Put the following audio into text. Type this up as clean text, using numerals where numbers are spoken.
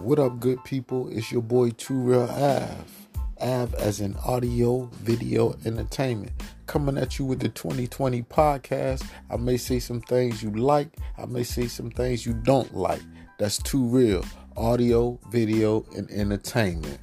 What up, good people? It's your boy Too Real Av. Av as in audio, video, entertainment. Coming at you with the 2020 podcast. I may say some things you like. I may say some things you don't like. That's Too Real. Audio, video, and entertainment.